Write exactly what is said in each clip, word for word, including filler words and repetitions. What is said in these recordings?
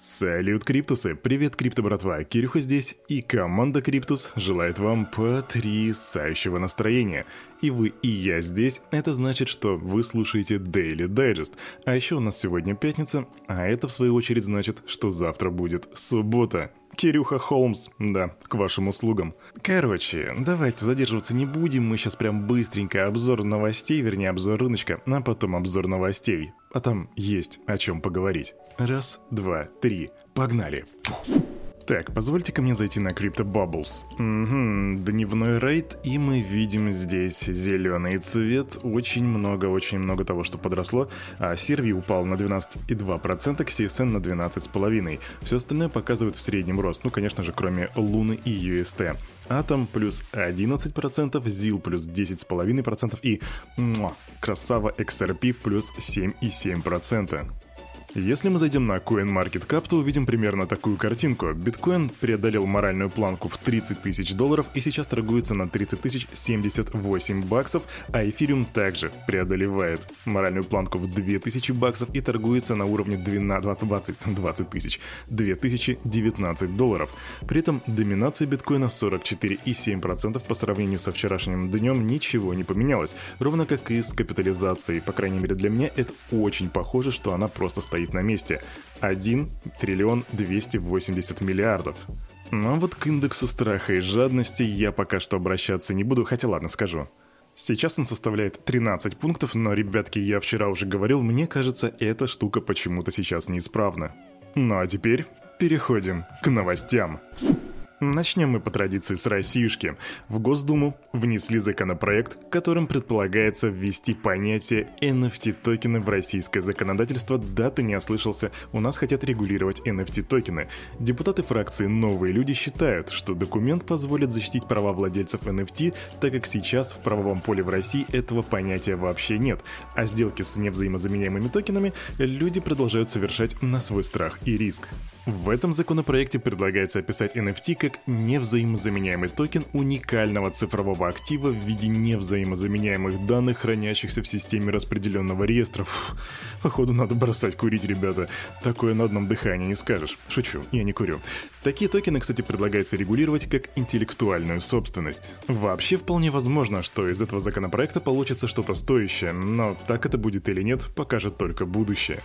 Салют, Криптусы! Привет, крипто-братва! Кирюха здесь, и команда Криптус желает вам потрясающего настроения. И вы, и я здесь, это значит, что вы слушаете Daily Digest. А еще у нас сегодня пятница, а это в свою очередь значит, что завтра будет суббота. Кирюха Холмс, да, к вашим услугам. Короче, давайте задерживаться не будем, мы сейчас прям быстренько обзор новостей, вернее обзор рыночка, а потом обзор новостей. А там есть о чем поговорить. Раз, два, три, погнали. Фух. Так, позвольте-ка мне зайти на CryptoBubbles. Угу, дневной рейд, и мы видим здесь зеленый цвет. Очень много, очень много того, что подросло. А серви упал на двенадцать целых две десятых процента, к си эс эн на двенадцать целых пять десятых процента. Все остальное показывает в среднем рост, ну, конечно же, кроме Луны и ю эс ти. Атом плюс одиннадцать процентов, ЗИЛ плюс десять целых пять десятых процента и муа, красава икс ар пи плюс семь целых семь десятых процента. Если мы зайдем на CoinMarketCap, то увидим примерно такую картинку. Биткоин преодолел моральную планку в тридцать тысяч долларов и сейчас торгуется на тридцать тысяч семьдесят восемь баксов, а эфириум также преодолевает моральную планку в две тысячи баксов и торгуется на уровне двадцать тысяч, две тысячи девятнадцать долларов. При этом доминация биткоина сорок четыре целых семь десятых процента по сравнению со вчерашним днем ничего не поменялось, ровно как и с капитализацией. По крайней мере для меня это очень похоже, что она просто стоит на месте. один триллион двести восемьдесят миллиардов. Но вот к индексу страха и жадности я пока что обращаться не буду, хотя ладно, скажу. Сейчас он составляет тринадцать пунктов, но, ребятки, я вчера уже говорил, мне кажется, эта штука почему-то сейчас неисправна. Ну а теперь переходим к новостям. Начнем мы по традиции с Россиюшки. В Госдуму внесли законопроект, которым предполагается ввести понятие эн эф ти-токены в российское законодательство. Да, ты не ослышался, у нас хотят регулировать эн эф ти-токены. Депутаты фракции «Новые люди» считают, что документ позволит защитить права владельцев эн эф ти, так как сейчас в правовом поле в России этого понятия вообще нет, а сделки с невзаимозаменяемыми токенами люди продолжают совершать на свой страх и риск. В этом законопроекте предлагается описать эн эф ти как как невзаимозаменяемый токен уникального цифрового актива в виде невзаимозаменяемых данных, хранящихся в системе распределенного реестра. Фу, походу надо бросать курить, ребята. Такое на одном дыхании не скажешь. Шучу, я не курю. Такие токены, кстати, предлагается регулировать как интеллектуальную собственность. Вообще вполне возможно, что из этого законопроекта получится что-то стоящее, но так это будет или нет, покажет только будущее.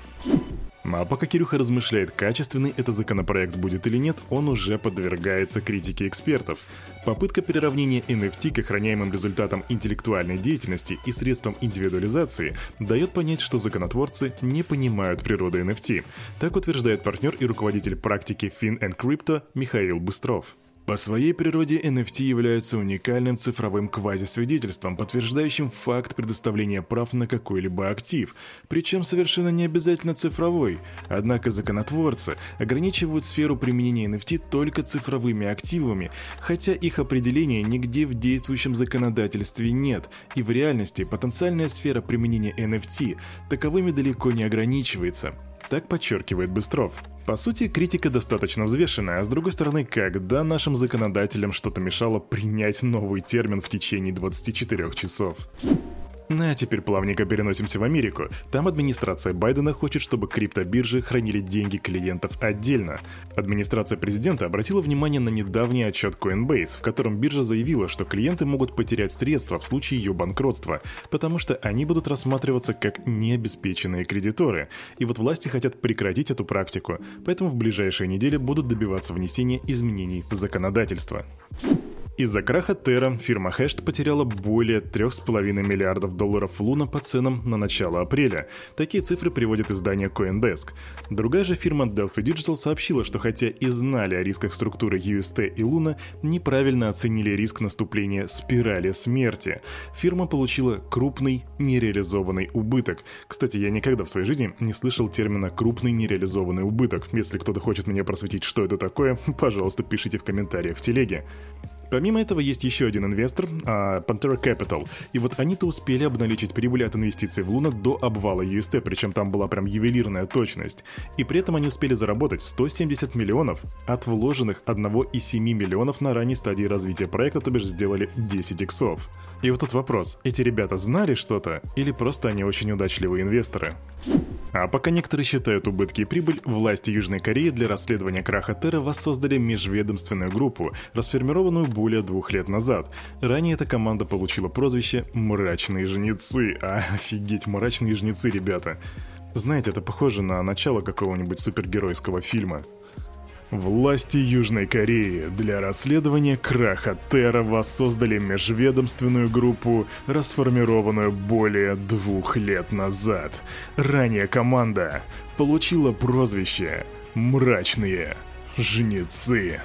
А пока Кирюха размышляет, качественный это законопроект будет или нет, он уже подвергается критике экспертов. Попытка переравнения эн эф ти к охраняемым результатам интеллектуальной деятельности и средствам индивидуализации дает понять, что законотворцы не понимают природы эн эф ти. Так утверждает партнер и руководитель практики Fin энд Crypto Михаил Быстров. По своей природе эн эф ти являются уникальным цифровым квазисвидетельством, подтверждающим факт предоставления прав на какой-либо актив, причем совершенно не обязательно цифровой. Однако законотворцы ограничивают сферу применения эн эф ти только цифровыми активами, хотя их определения нигде в действующем законодательстве нет, и в реальности потенциальная сфера применения эн эф ти таковыми далеко не ограничивается. Так подчеркивает Быстров. По сути, критика достаточно взвешенная, а с другой стороны, когда нашим законодателям что-то мешало принять новый термин в течение двадцати четырёх часов? Ну а теперь плавненько переносимся в Америку. Там администрация Байдена хочет, чтобы криптобиржи хранили деньги клиентов отдельно. Администрация президента обратила внимание на недавний отчет Coinbase, в котором биржа заявила, что клиенты могут потерять средства в случае ее банкротства, потому что они будут рассматриваться как необеспеченные кредиторы. И вот власти хотят прекратить эту практику, поэтому в ближайшие недели будут добиваться внесения изменений в законодательство. Из-за краха Terra фирма Hashed потеряла более трёх с половиной миллиардов долларов Луна по ценам на начало апреля. Такие цифры приводит издание CoinDesk. Другая же фирма Delphi Digital сообщила, что хотя и знали о рисках структуры ю эс ти и Луна, неправильно оценили риск наступления спирали смерти. Фирма получила крупный нереализованный убыток. Кстати, я никогда в своей жизни не слышал термина «крупный нереализованный убыток». Если кто-то хочет меня просветить, что это такое, пожалуйста, пишите в комментариях в телеге. Помимо этого есть еще один инвестор, Pantera Capital, и вот они-то успели обналичить прибыль от инвестиций в Луна до обвала ю эс ти, причем там была прям ювелирная точность. И при этом они успели заработать сто семьдесят миллионов от вложенных одна целая семь десятых миллионов на ранней стадии развития проекта, то бишь сделали десять иксов. И вот тут вопрос, эти ребята знали что-то или просто они очень удачливые инвесторы? А пока некоторые считают убытки и прибыль, власти Южной Кореи для расследования краха Terra воссоздали межведомственную группу, расформированную более двух лет назад. Ранее эта команда получила прозвище «Мрачные жнецы». А, офигеть, мрачные жнецы, ребята. Знаете, это похоже на начало какого-нибудь супергеройского фильма. Власти Южной Кореи для расследования краха Terra воссоздали межведомственную группу, расформированную более двух лет назад. Ранее команда получила прозвище «Мрачные жнецы».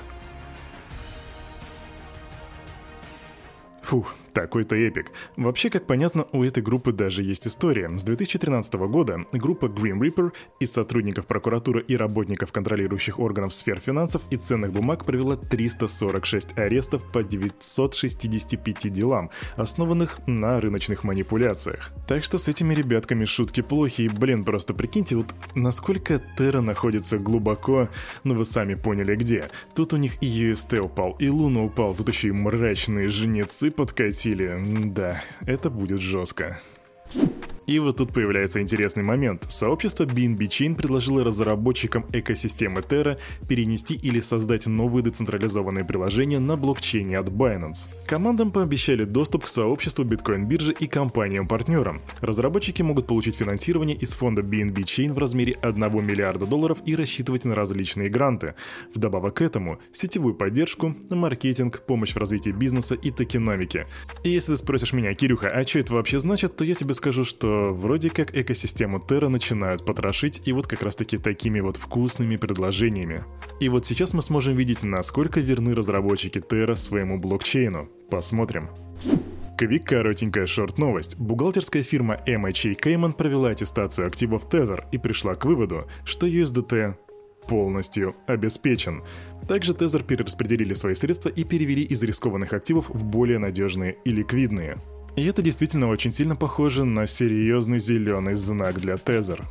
Фух, такой-то эпик. Вообще, как понятно, у этой группы даже есть история. С две тысячи тринадцатого года группа Grim Reaper из сотрудников прокуратуры и работников контролирующих органов сфер финансов и ценных бумаг провела триста сорок шесть арестов по девятьсот шестьдесят пять делам, основанных на рыночных манипуляциях. Так что с этими ребятками шутки плохи, и, блин, просто прикиньте, вот насколько Terra находится глубоко, ну вы сами поняли где. Тут у них и ю эс ти упал, и Луна упал, тут еще и мрачные жнецы подкатили. Да, это будет жестко. И вот тут появляется интересный момент. Сообщество би эн би Chain предложило разработчикам экосистемы Terra перенести или создать новые децентрализованные приложения на блокчейне от Binance. Командам пообещали доступ к сообществу биткоин-биржи и компаниям-партнерам. Разработчики могут получить финансирование из фонда би эн би Chain в размере одного миллиарда долларов и рассчитывать на различные гранты. Вдобавок к этому сетевую поддержку, маркетинг, помощь в развитии бизнеса и токеномики. И если ты спросишь меня, Кирюха, а что это вообще значит, то я тебе скажу, что вроде как экосистему Terra начинают потрошить, и вот как раз таки такими вот вкусными предложениями. И вот сейчас мы сможем видеть, насколько верны разработчики Terra своему блокчейну. Посмотрим. Квик, коротенькая шорт-новость. Бухгалтерская фирма эм эйч эй Cayman провела аттестацию активов Tether и пришла к выводу, что ю эс ди ти полностью обеспечен. Также Tether перераспределили свои средства и перевели из рискованных активов в более надежные и ликвидные. И это действительно очень сильно похоже на серьезный зеленый знак для Tether.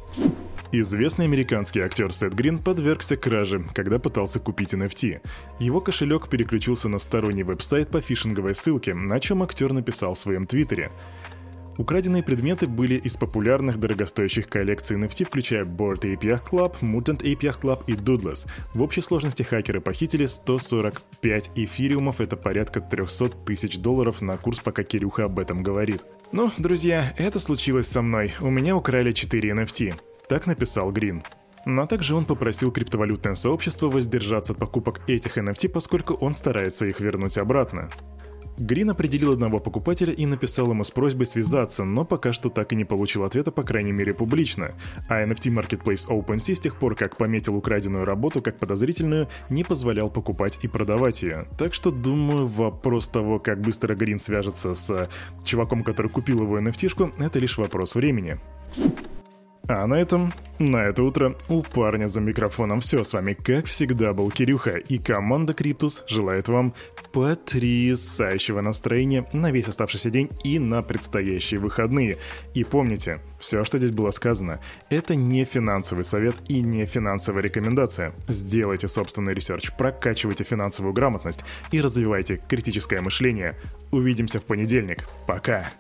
Известный американский актер Сэт Грин подвергся краже, когда пытался купить эн эф ти. Его кошелек переключился на сторонний веб-сайт по фишинговой ссылке, на чем актер написал в своем твиттере. Украденные предметы были из популярных дорогостоящих коллекций эн эф ти, включая Bored Ape Yacht Club, Mutant Ape Yacht Club и Doodles. В общей сложности хакеры похитили сто сорок пять эфириумов, это порядка триста тысяч долларов на курс, пока Кирюха об этом говорит. «Ну, друзья, это случилось со мной, у меня украли четыре эн эф ти», — так написал Грин. Но также он попросил криптовалютное сообщество воздержаться от покупок этих эн эф ти, поскольку он старается их вернуть обратно. Грин определил одного покупателя и написал ему с просьбой связаться, но пока что так и не получил ответа, по крайней мере публично. А эн эф ти-маркетплейс OpenSea с тех пор, как пометил украденную работу как подозрительную, не позволял покупать и продавать ее. Так что, думаю, вопрос того, как быстро Грин свяжется с чуваком, который купил его эн эф ти-шку, это лишь вопрос времени. А на этом, на это утро, у парня за микрофоном все. С вами, как всегда, был Кирюха, и команда Cryptus желает вам потрясающего настроения на весь оставшийся день и на предстоящие выходные. И помните, все, что здесь было сказано, это не финансовый совет и не финансовая рекомендация. Сделайте собственный ресерч, прокачивайте финансовую грамотность и развивайте критическое мышление. Увидимся в понедельник. Пока!